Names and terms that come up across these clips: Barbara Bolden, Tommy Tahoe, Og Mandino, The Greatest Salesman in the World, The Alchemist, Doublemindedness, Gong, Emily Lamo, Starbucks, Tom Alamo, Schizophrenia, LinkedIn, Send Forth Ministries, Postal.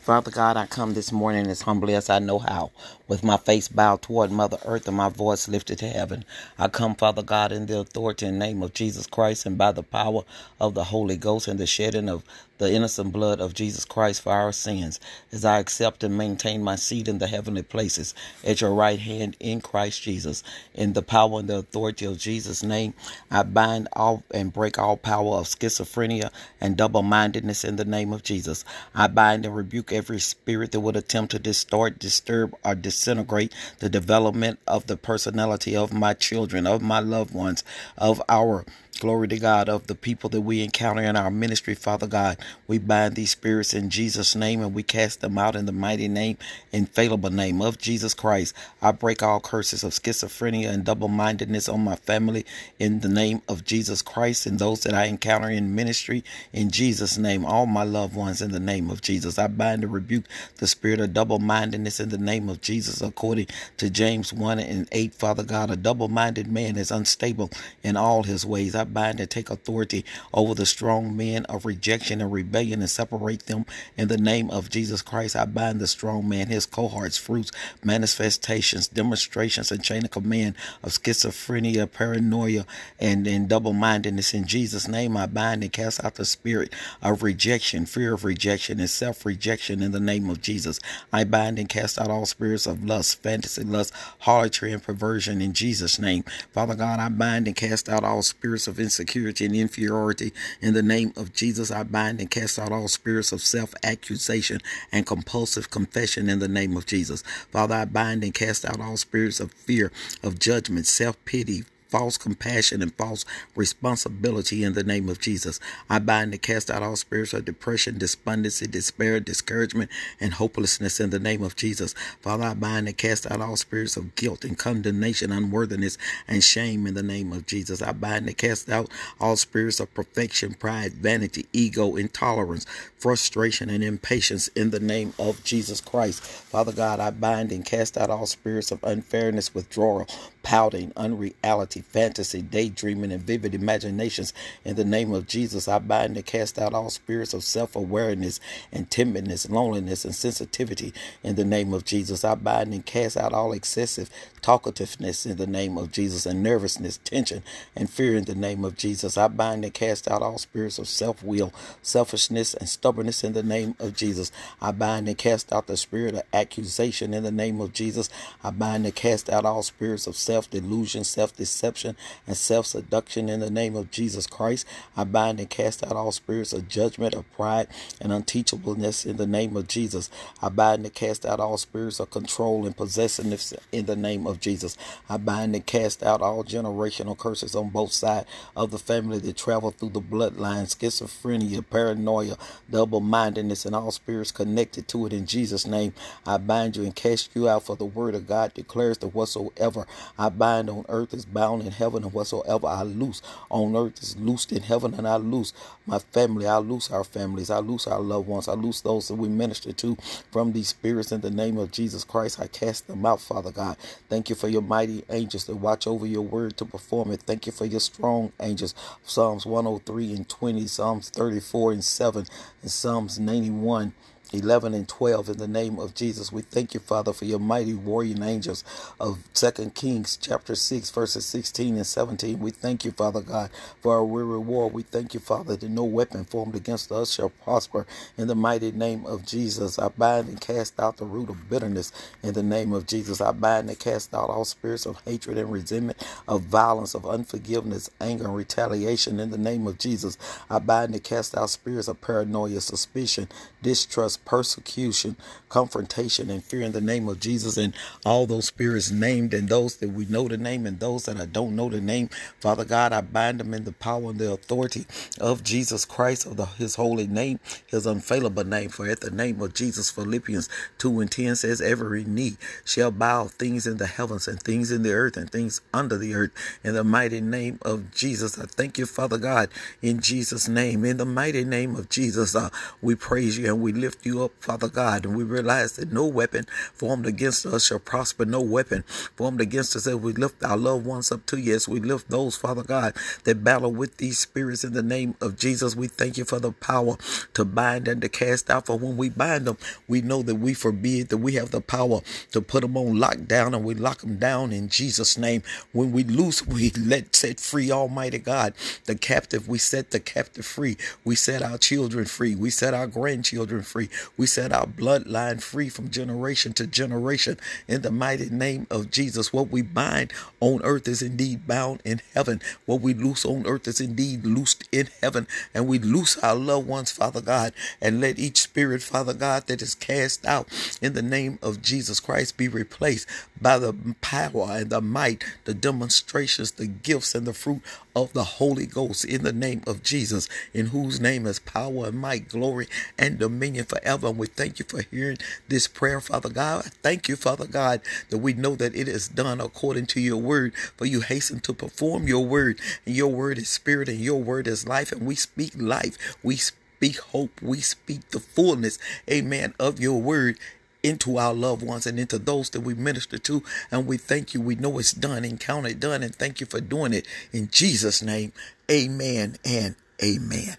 Father God, I come this morning as humbly as I know how, with my face bowed toward Mother Earth and my voice lifted to heaven. I come, Father God, in the authority and name of Jesus Christ and by the power of the Holy Ghost and the shedding of the innocent blood of Jesus Christ for our sins, as I accept and maintain my seat in the heavenly places at your right hand in Christ Jesus. In the power and the authority of Jesus' name, I bind all and break all power of schizophrenia and double-mindedness in the name of Jesus. I bind and rebuke every spirit that would attempt to distort, disturb, or disintegrate the development of the personality of my children, of my loved ones, of our, glory to God, of the people that we encounter in our ministry, Father God. We bind these spirits in Jesus' name and we cast them out in the mighty name, infallible name of Jesus Christ. I break all curses of schizophrenia and double-mindedness on my family in the name of Jesus Christ and those that I encounter in ministry in Jesus' name, all my loved ones in the name of Jesus. I bind and rebuke the spirit of double-mindedness in the name of Jesus, according to James 1:8, Father God. A double-minded man is unstable in all his ways. I bind and take authority over the strong men of rejection and rebellion and separate them in the name of Jesus Christ. I bind the strong man, his cohorts, fruits, manifestations, demonstrations, and chain of command of schizophrenia, paranoia, and double-mindedness in Jesus' name. I bind and cast out the spirit of rejection, fear of rejection, and self-rejection in the name of Jesus. I bind and cast out all spirits of lust, fantasy, lust, harlotry, and perversion in Jesus' name. Father God, I bind and cast out all spirits of insecurity and inferiority in the name of Jesus. I bind and cast out all spirits of self-accusation and compulsive confession in the name of Jesus. Father, I bind and cast out all spirits of fear, of judgment, self-pity, false compassion, and false responsibility in the name of Jesus. I bind and cast out all spirits of depression, despondency, despair, discouragement, and hopelessness in the name of Jesus. Father, I bind and cast out all spirits of guilt and condemnation, unworthiness, and shame in the name of Jesus. I bind and cast out all spirits of perfection, pride, vanity, ego, intolerance, frustration, and impatience in the name of Jesus Christ. Father God, I bind and cast out all spirits of unfairness, withdrawal, pouting, unreality, fantasy, daydreaming, and vivid imaginations in the name of Jesus. I bind and cast out all spirits of self-awareness and timidness, loneliness, and sensitivity in the name of Jesus. I bind and cast out all excessive talkativeness in the name of Jesus, and nervousness, tension, and fear in the name of Jesus. I bind and cast out all spirits of self-will, selfishness, and stubbornness in the name of Jesus. I bind and cast out the spirit of accusation in the name of Jesus. I bind and cast out all spirits of self-delusion, self-deception, and self-seduction in the name of Jesus Christ. I bind and cast out all spirits of judgment, of pride, and unteachableness in the name of Jesus. I bind and cast out all spirits of control and possessiveness in the name of Jesus. I bind and cast out all generational curses on both sides of the family that travel through the bloodline, schizophrenia, paranoia, double-mindedness, and all spirits connected to it in Jesus' name. I bind you and cast you out, for the word of God declares that whatsoever I bind on earth is bound in heaven, and whatsoever I loose on earth is loosed in heaven. And I loose my family, I loose our families, I loose our loved ones, I loose those that we minister to from these spirits in the name of Jesus Christ. I cast them out, Father God. Thank you for your mighty angels that watch over your word to perform it. Thank you for your strong angels. Psalms 103:20, Psalms 34:7, and Psalms 91:11 and 12 in the name of Jesus. We thank you, Father, for your mighty warrior angels of 2 Kings chapter 6 verses 16 and 17. We thank you, Father God, for our reward. We thank you, Father, that no weapon formed against us shall prosper in the mighty name of Jesus. I bind and cast out the root of bitterness in the name of Jesus. I bind and cast out all spirits of hatred and resentment, of violence, of unforgiveness, anger, and retaliation in the name of Jesus. I bind and cast out spirits of paranoia, suspicion, distrust, persecution, confrontation, and fear in the name of Jesus. And all those spirits named, and those that we know the name, and those that I don't know the name, Father God, I bind them in the power and the authority of Jesus Christ, of his holy name, his unfailable name. For at the name of Jesus, Philippians 2:10 says, every knee shall bow, things in the heavens and things in the earth and things under the earth, in the mighty name of Jesus. I thank you, Father God, in Jesus' name. In the mighty name of Jesus, we praise you and we lift you you up, Father God. And we realize that no weapon formed against us shall prosper. No weapon formed against us, as we lift our loved ones up to you, as we lift those, Father God, that battle with these spirits in the name of Jesus. We thank you for the power to bind and to cast out. For when we bind them, we know that we forbid, that we have the power to put them on lockdown, and we lock them down in Jesus' name. When we loose, we let set free, Almighty God. The captive, we set the captive free. We set our children free. We set our grandchildren free. We set our bloodline free from generation to generation in the mighty name of Jesus. What we bind on earth is indeed bound in heaven. What we loose on earth is indeed loosed in heaven. And we loose our loved ones, Father God, and let each spirit, Father God, that is cast out in the name of Jesus Christ be replaced by the power and the might, the demonstrations, the gifts, and the fruit of the Holy Ghost in the name of Jesus, in whose name is power and might, glory and dominion forever. And we thank you for hearing this prayer, Father God. I thank you, Father God, that we know that it is done according to your word, for you hasten to perform your word, and your word is spirit and your word is life. And we speak life, we speak hope, we speak the fullness, amen, of your word into our loved ones and into those that we minister to. And we thank you. We know it's done and count it done. And thank you for doing it in Jesus' name. Amen and amen.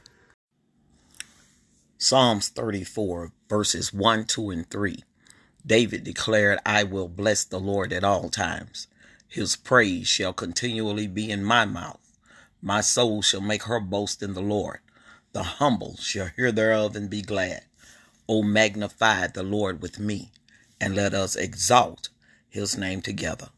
Psalms 34 verses 1, 2, and 3. David declared, I will bless the Lord at all times. His praise shall continually be in my mouth. My soul shall make her boast in the Lord. The humble shall hear thereof and be glad. O magnify the Lord with me, and let us exalt his name together.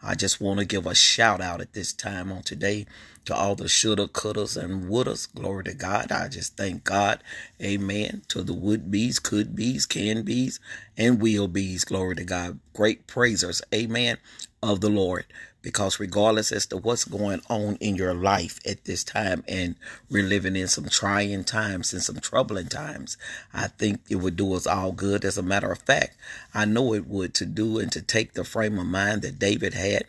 I just want to give a shout out at this time on today to all the shoulda, couldas, and wouldas. Glory to God. I just thank God. Amen. To the would-be's, could-be's, can-be's, and will-be's. Glory to God. Great praisers. Amen. Of the Lord. Because regardless as to what's going on in your life at this time, and we're living in some trying times and some troubling times, I think it would do us all good. As a matter of fact, I know it would, to do and to take the frame of mind that David had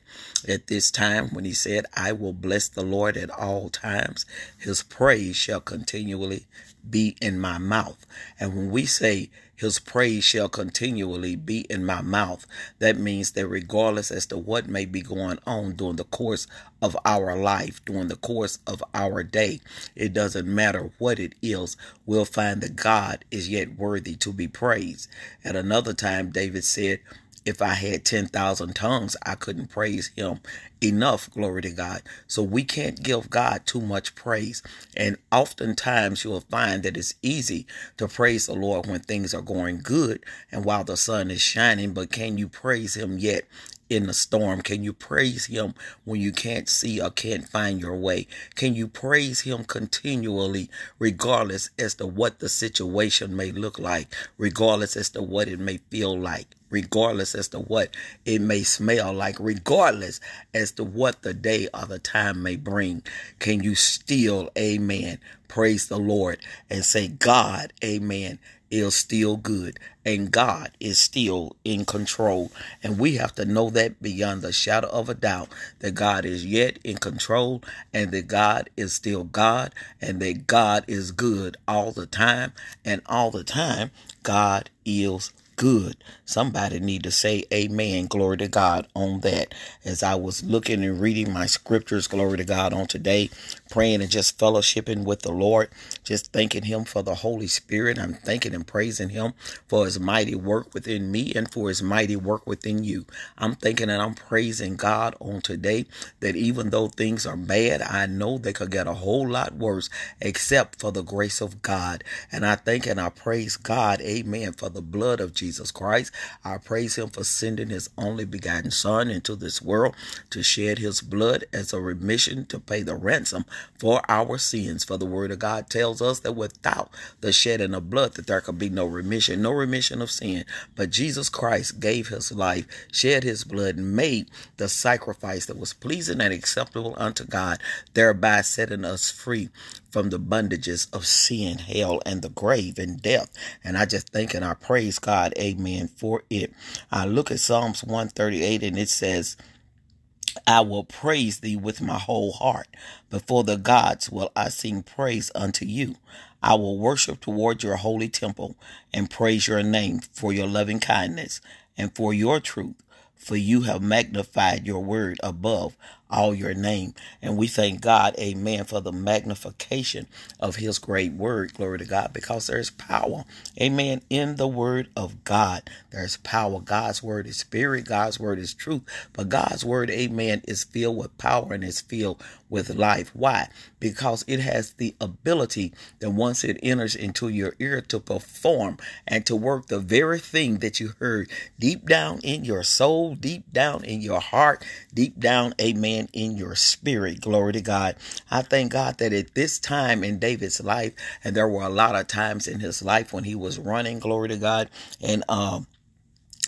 at this time when he said, I will bless the Lord at all times. His praise shall continually be in my mouth. And when we say his praise shall continually be in my mouth, that means that regardless as to what may be going on during the course of our life, during the course of our day, it doesn't matter what it is, we'll find that God is yet worthy to be praised. At another time, David said, if I had 10,000 tongues, I couldn't praise him enough. Glory to God. So we can't give God too much praise. And oftentimes you'll find that it's easy to praise the Lord when things are going good and while the sun is shining. But can you praise him yet in the storm? Can you praise him when you can't see or can't find your way? Can you praise him continually, regardless as to what the situation may look like, regardless as to what it may feel like, regardless as to what it may smell like, regardless as to what the day or the time may bring? Can you still, amen, praise the Lord and say, God, amen, is still good, and God is still in control. And we have to know that beyond the shadow of a doubt, that God is yet in control, and that God is still God, and that God is good all the time, and all the time God is good. Somebody need to say amen, glory to God, on that. As I was looking and reading my scriptures, glory to God, on today, praying and just fellowshipping with the Lord, just thanking him for the Holy Spirit. I'm thanking and praising him for his mighty work within me and for his mighty work within you. I'm thanking and I'm praising God on today that even though things are bad, I know they could get a whole lot worse except for the grace of God. And I thank and I praise God, amen, for the blood of Jesus Christ. I praise him for sending his only begotten son into this world to shed his blood as a remission, to pay the ransom for our sins. For the word of God tells us that without the shedding of blood, that there could be no remission of sin. But Jesus Christ gave his life, shed his blood, and made the sacrifice that was pleasing and acceptable unto God, thereby setting us free from the bondages of sin, hell, and the grave and death. And I just thank and I praise God, amen, for it. I look at Psalms 138 and it says, I will praise thee with my whole heart. Before the gods will I sing praise unto you. I will worship toward your holy temple and praise your name for your loving kindness and for your truth, for you have magnified your word above all your name. And we thank God, amen, for the magnification of his great word. Glory to God, because there's power, amen, in the word of God. There's power. God's word is spirit. God's word is truth. But God's word, amen, is filled with power and is filled with life. Why? Because it has the ability that once it enters into your ear to perform and to work the very thing that you heard deep down in your soul, deep down in your heart, deep down, amen, in your spirit. Glory to God. I thank God that at this time in David's life, and there were a lot of times in his life when he was running, glory to God, and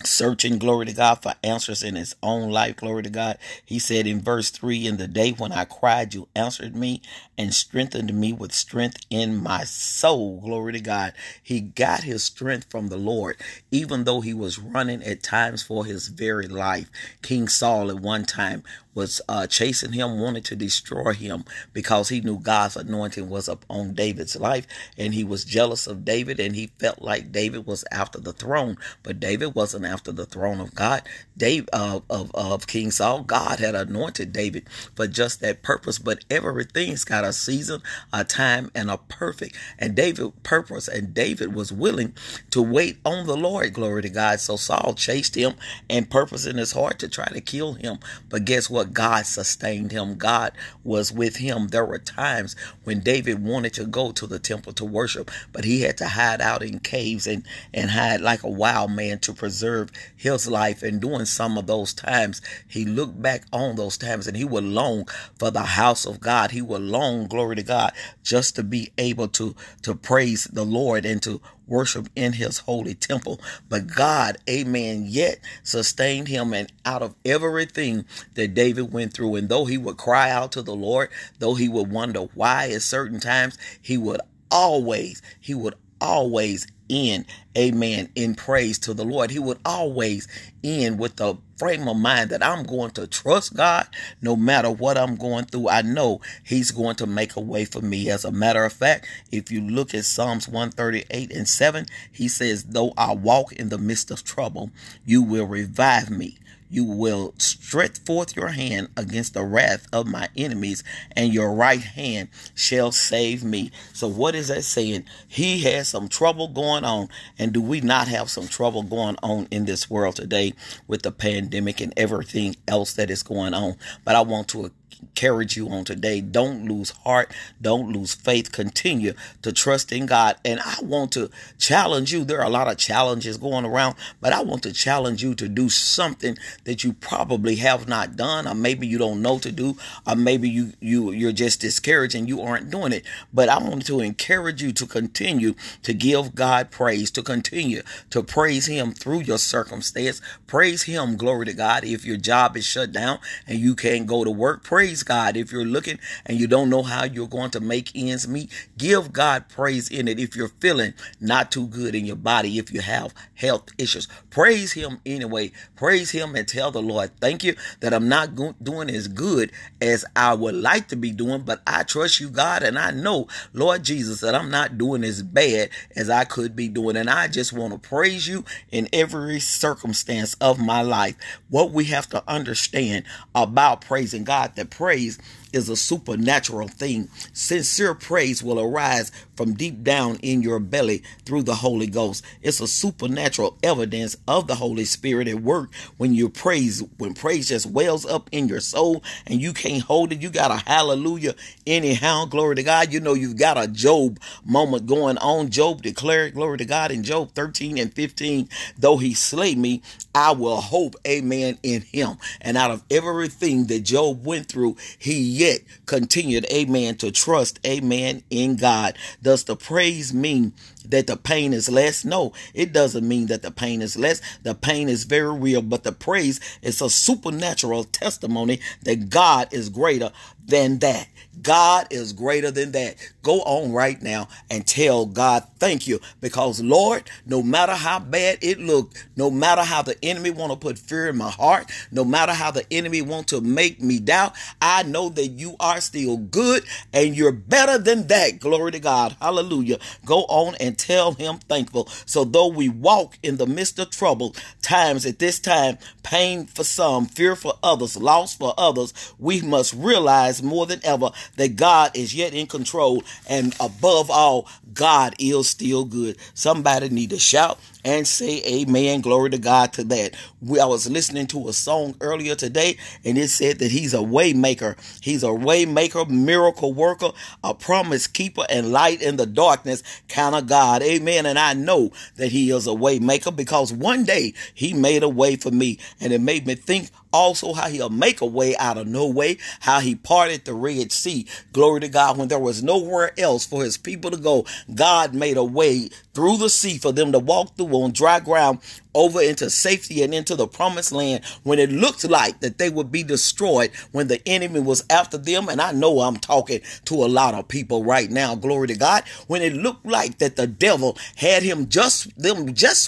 searching, glory to God, for answers in his own life, glory to God. He said in verse 3, in the day when I cried, you answered me and strengthened me with strength in my soul. Glory to God. He got his strength from the Lord, even though he was running at times for his very life. King Saul at one time was chasing him, wanted to destroy him because he knew God's anointing was upon David's life, and he was jealous of David, and he felt like David was after the throne. But David wasn't after the throne of God. Of King Saul, God had anointed David for just that purpose. But everything's got a season, a time, and a perfect and David purpose. And David was willing to wait on the Lord. Glory to God. So Saul chased him and purpose in his heart to try to kill him. But guess what? God sustained him. God was with him. There were times when David wanted to go to the temple to worship, but he had to hide out in caves and hide like a wild man to preserve his life. And during some of those times, he looked back on those times and he would long for the house of God. He would long, glory to God, just to be able to praise the Lord and to worship in his holy temple. But God, amen, yet sustained him. And out of everything that David went through, and though he would cry out to the Lord, though he would wonder why at certain times, he would always end, amen, in praise to the Lord. He would always end with the frame of mind that I'm going to trust God no matter what I'm going through. I know he's going to make a way for me. As a matter of fact, if you look at Psalms 138:7, he says, though I walk in the midst of trouble, you will revive me. You will stretch forth your hand against the wrath of my enemies, and your right hand shall save me. So what is that saying? He has some trouble going on. And do we not have some trouble going on in this world today with the pandemic and everything else that is going on? But I want to encourage you on today. Don't lose heart. Don't lose faith. Continue to trust in God. And I want to challenge you. There are a lot of challenges going around, but I want to challenge you to do something that you probably have not done, or maybe you don't know to do, or maybe you're just discouraged and you aren't doing it. But I want to encourage you to continue to give God praise, to continue to praise him through your circumstance. Praise him. Glory to God. If your job is shut down and you can't go to work, praise God. If you're looking and you don't know how you're going to make ends meet, give God praise in it. If you're feeling not too good in your body, if you have health issues, praise him anyway. Praise him and tell the Lord, thank you that I'm not doing as good as I would like to be doing, but I trust you, God, and I know, Lord Jesus, that I'm not doing as bad as I could be doing. And I just want to praise you in every circumstance of my life. What we have to understand about praising God, that praise is a supernatural thing. Sincere praise will arise from deep down in your belly through the Holy Ghost. It's a supernatural evidence of the Holy Spirit at work when you praise, when praise just wells up in your soul and you can't hold it. You got a hallelujah anyhow, glory to God. You know, you've got a Job moment going on. Job declared, glory to God, in Job 13:15, though he slay me, I will hope, amen, in him. And out of everything that Job went through, he yet continued, amen, to trust, amen, in God. Does the praise mean that the pain is less? No, it doesn't mean that the pain is less. The pain is very real, but the praise is a supernatural testimony that God is greater than that. God is greater than that. Go on right now and tell God thank you, because Lord, no matter how bad it looked, no matter how the enemy want to put fear in my heart, no matter how the enemy want to make me doubt, I know that you are still good and you're better than that. Glory to God. Hallelujah. Go on and tell him thankful. So though we walk in the midst of trouble times at this time, pain for some, fear for others, loss for others, we must realize more than ever that God is yet in control, and above all, God is still good. Somebody need to shout and say amen. Glory to God to that. I was listening to a song earlier today, and it said that he's a way maker. He's a way maker, miracle worker, a promise keeper, and light in the darkness kind of God. Amen. And I know that he is a way maker, because one day he made a way for me, and it made me think also how he'll make a way out of no way, how he parted the Red Sea. Glory to God. When there was nowhere else for his people to go, God made a way through the sea for them to walk through on dry ground over into safety and into the promised land when it looked like that they would be destroyed, when the enemy was after them. And I know I'm talking to a lot of people right now. Glory to God. When it looked like that the devil had him just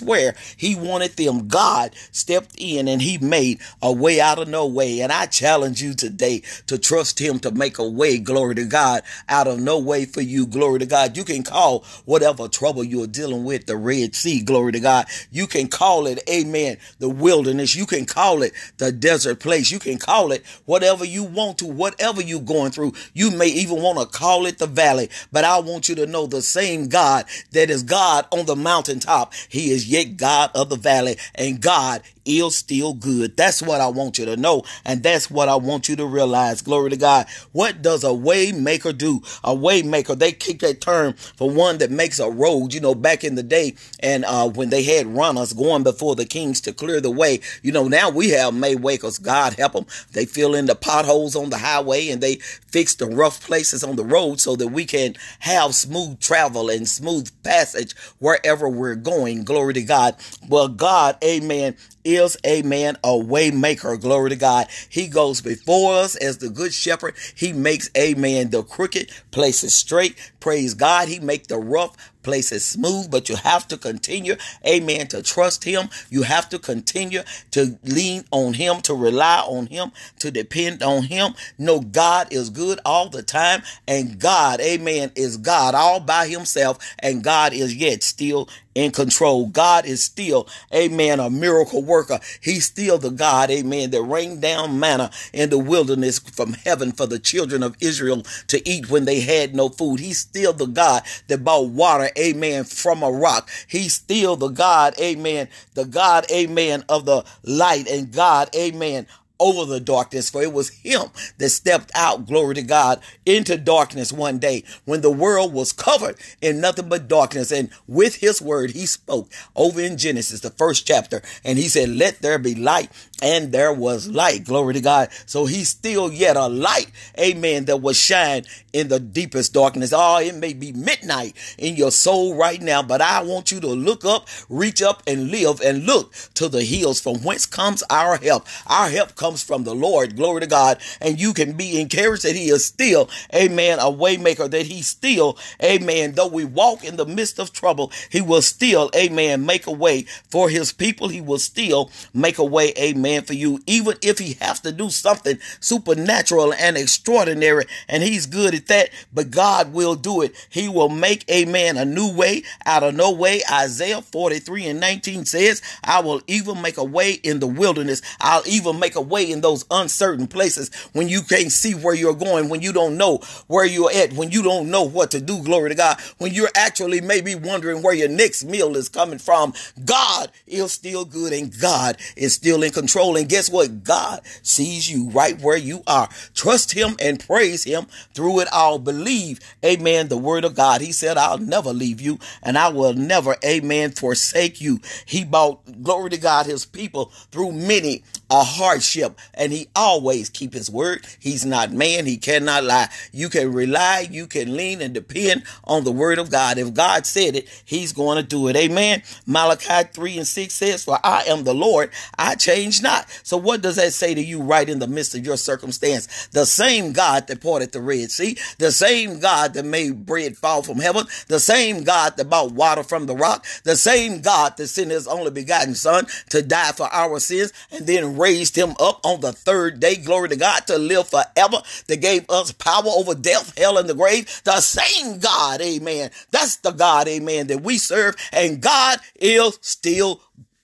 where he wanted them, God stepped in and he made a way out of no way. And I challenge you today to trust him to make a way, glory to God, out of no way for you. Glory to God. You can call whatever trouble you're dealing with the Red Sea. Glory to God. You can call it, amen, the wilderness. You can call it the desert place. You can call it whatever you want to, whatever you're going through. You may even want to call it the valley, but I want you to know the same God that is God on the mountaintop, he is yet God of the valley, and God is still good. That's what I want you to know, and that's what I want you to realize. Glory to God. What does a way maker do? A way maker, they keep that term for one that makes a road, you know, back in the day, and when they had runners going before the kings to clear the way, you know, now we have maywakers. God help them. They fill in the potholes on the highway, and they fix the rough places on the road so that we can have smooth travel and smooth passage wherever we're going. Glory to God. Well, God, amen, is, amen, a way maker. Glory to God. He goes before us as the good shepherd. He makes, amen, the crooked places straight. Praise God. He makes the rough places smooth, but you have to continue, amen, to trust him. You have to continue to lean on him, to rely on him, to depend on him. No, God is good all the time, and God, amen, is God all by himself, and God is yet still in control. God is still, amen, a miracle worker. He's still the God, amen, that rained down manna in the wilderness from heaven for the children of Israel to eat when they had no food. He's still the God that brought water, amen, from a rock. He's still the God, amen, of the light, and God, amen, over the darkness, for it was him that stepped out, glory to God, into darkness one day when the world was covered in nothing but darkness. And with his word, he spoke over in Genesis, the first chapter, and he said, let there be light, and there was light, glory to God. So he's still yet a light, amen, that will shine in the deepest darkness. Oh, it may be midnight in your soul right now, but I want you to look up, reach up, and live, and look to the hills from whence comes our help. Our help comes from the Lord, glory to God. And you can be encouraged that he is still, amen, a way maker, that he's still, amen, though we walk in the midst of trouble, he will still, amen, make a way for his people. He will still make a way, amen, for you, even if he has to do something supernatural and extraordinary, and he's good at that, but God will do it. He will make, amen, a new way out of no way. Isaiah 43:19 says, I will even make a way in the wilderness. I'll even make a way in those uncertain places when you can't see where you're going, when you don't know where you're at, when you don't know what to do, glory to God, when you're actually maybe wondering where your next meal is coming from. God is still good, and God is still in control. And guess what? God sees you right where you are. Trust him and praise him through it all. Believe, amen, the word of God. He said, I'll never leave you, and I will never, amen, forsake you. He bought, glory to God, his people through many a hardship, and he always keep his word. He's not man. He cannot lie. You can rely, you can lean and depend on the word of God. If God said it, he's going to do it. Amen. Malachi 3:6 says, for I am the Lord, I change not. So what does that say to you right in the midst of your circumstance? The same God that parted the Red Sea, the same God that made bread fall from heaven, the same God that brought water from the rock, the same God that sent his only begotten son to die for our sins and then raised him up on the third day, glory to God, to live forever, that gave us power over death, hell, and the grave. The same God, amen. That's the God, amen, that we serve, and God is still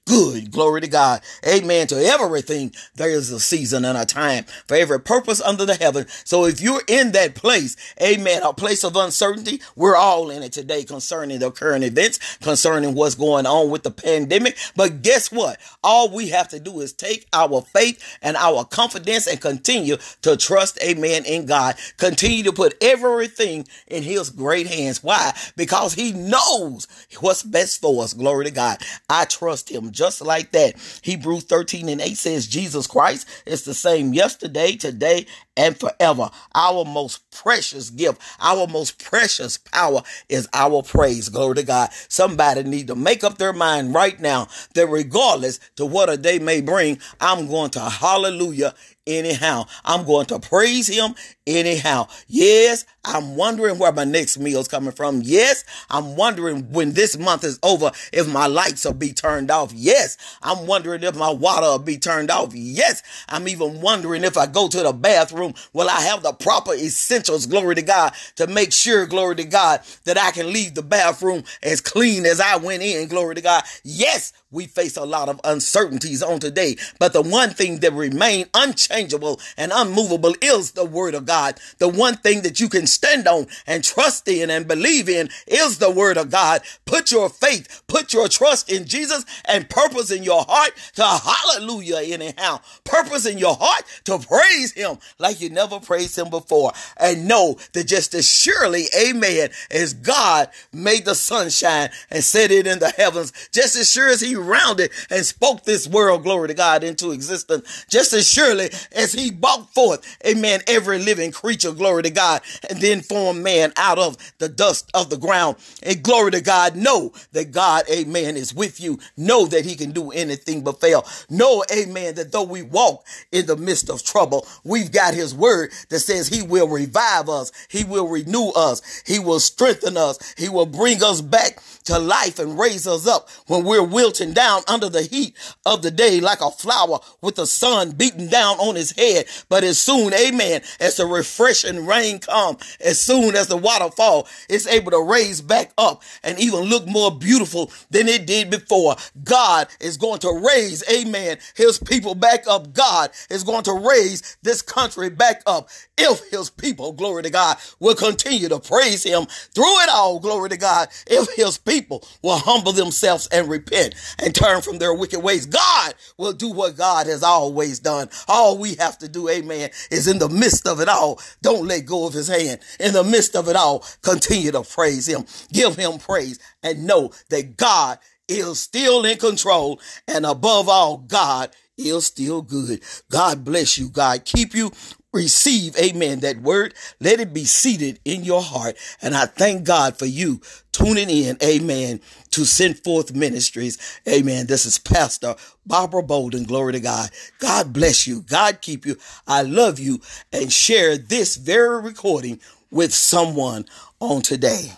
good. Glory to God. Amen. To everything, there is a season and a time for every purpose under the heaven. So if you're in that place, amen, a place of uncertainty, we're all in it today concerning the current events, concerning what's going on with the pandemic. But guess what? All we have to do is take our faith and our confidence and continue to trust, amen, in God. Continue to put everything in his great hands. Why? Because he knows what's best for us. Glory to God. I trust him. Just like that. Hebrews 13:8 says, Jesus Christ is the same yesterday, today, and forever. Our most precious gift, our most precious power is our praise. Glory to God. Somebody need to make up their mind right now that regardless to what a day may bring, I'm going to hallelujah anyhow. I'm going to praise him anyhow. Yes, I'm wondering where my next meal is coming from. Yes, I'm wondering when this month is over if my lights will be turned off. Yes, I'm wondering if my water will be turned off. Yes, I'm even wondering if I go to the bathroom, will I have the proper essentials, glory to God, to make sure, glory to God, that I can leave the bathroom as clean as I went in, glory to God. Yes, we face a lot of uncertainties on today, but the one thing that remains unchangeable and unmovable is the word of God. The one thing that you can stand on and trust in and believe in is the word of God. Put your faith, put your trust in Jesus and purpose in your heart to hallelujah anyhow. Purpose in your heart to praise him like you never praised him before. And know that just as surely, amen, as God made the sunshine and set it in the heavens, just as sure as he rounded and spoke this world, glory to God, into existence, just as surely as he brought forth, amen, every living creature, glory to God, and then formed man out of the dust of the ground. And glory to God, know that God, amen, is with you. Know that he can do anything but fail. Know, amen, that though we walk in the midst of trouble, we've got his word that says he will revive us, he will renew us, he will strengthen us, he will bring us back to life and raise us up when we're wilting down under the heat of the day like a flower with the sun beating down on his head. But as soon, amen, as the refreshing rain comes, as soon as the waterfall is able to raise back up and even look more beautiful than it did before, God is going to raise, amen, his people back up. God is going to raise this country back up if his people, glory to God, will continue to praise him through it all, glory to God, if his people will humble themselves and repent and turn from their wicked ways. God will do what God has always done. All we have to do, amen, is in the midst of it all, don't let go of his hand. In the midst of it all, continue to praise him. Give him praise and know that God is still in control, and above all, God is still good. God bless you. God keep you. Receive, amen, that word. Let it be seated in your heart. And I thank God for you tuning in, amen, to Send Forth Ministries. Amen. This is Pastor Barbara Bolden. Glory to God. God bless you. God keep you. I love you. And share this very recording with someone on today.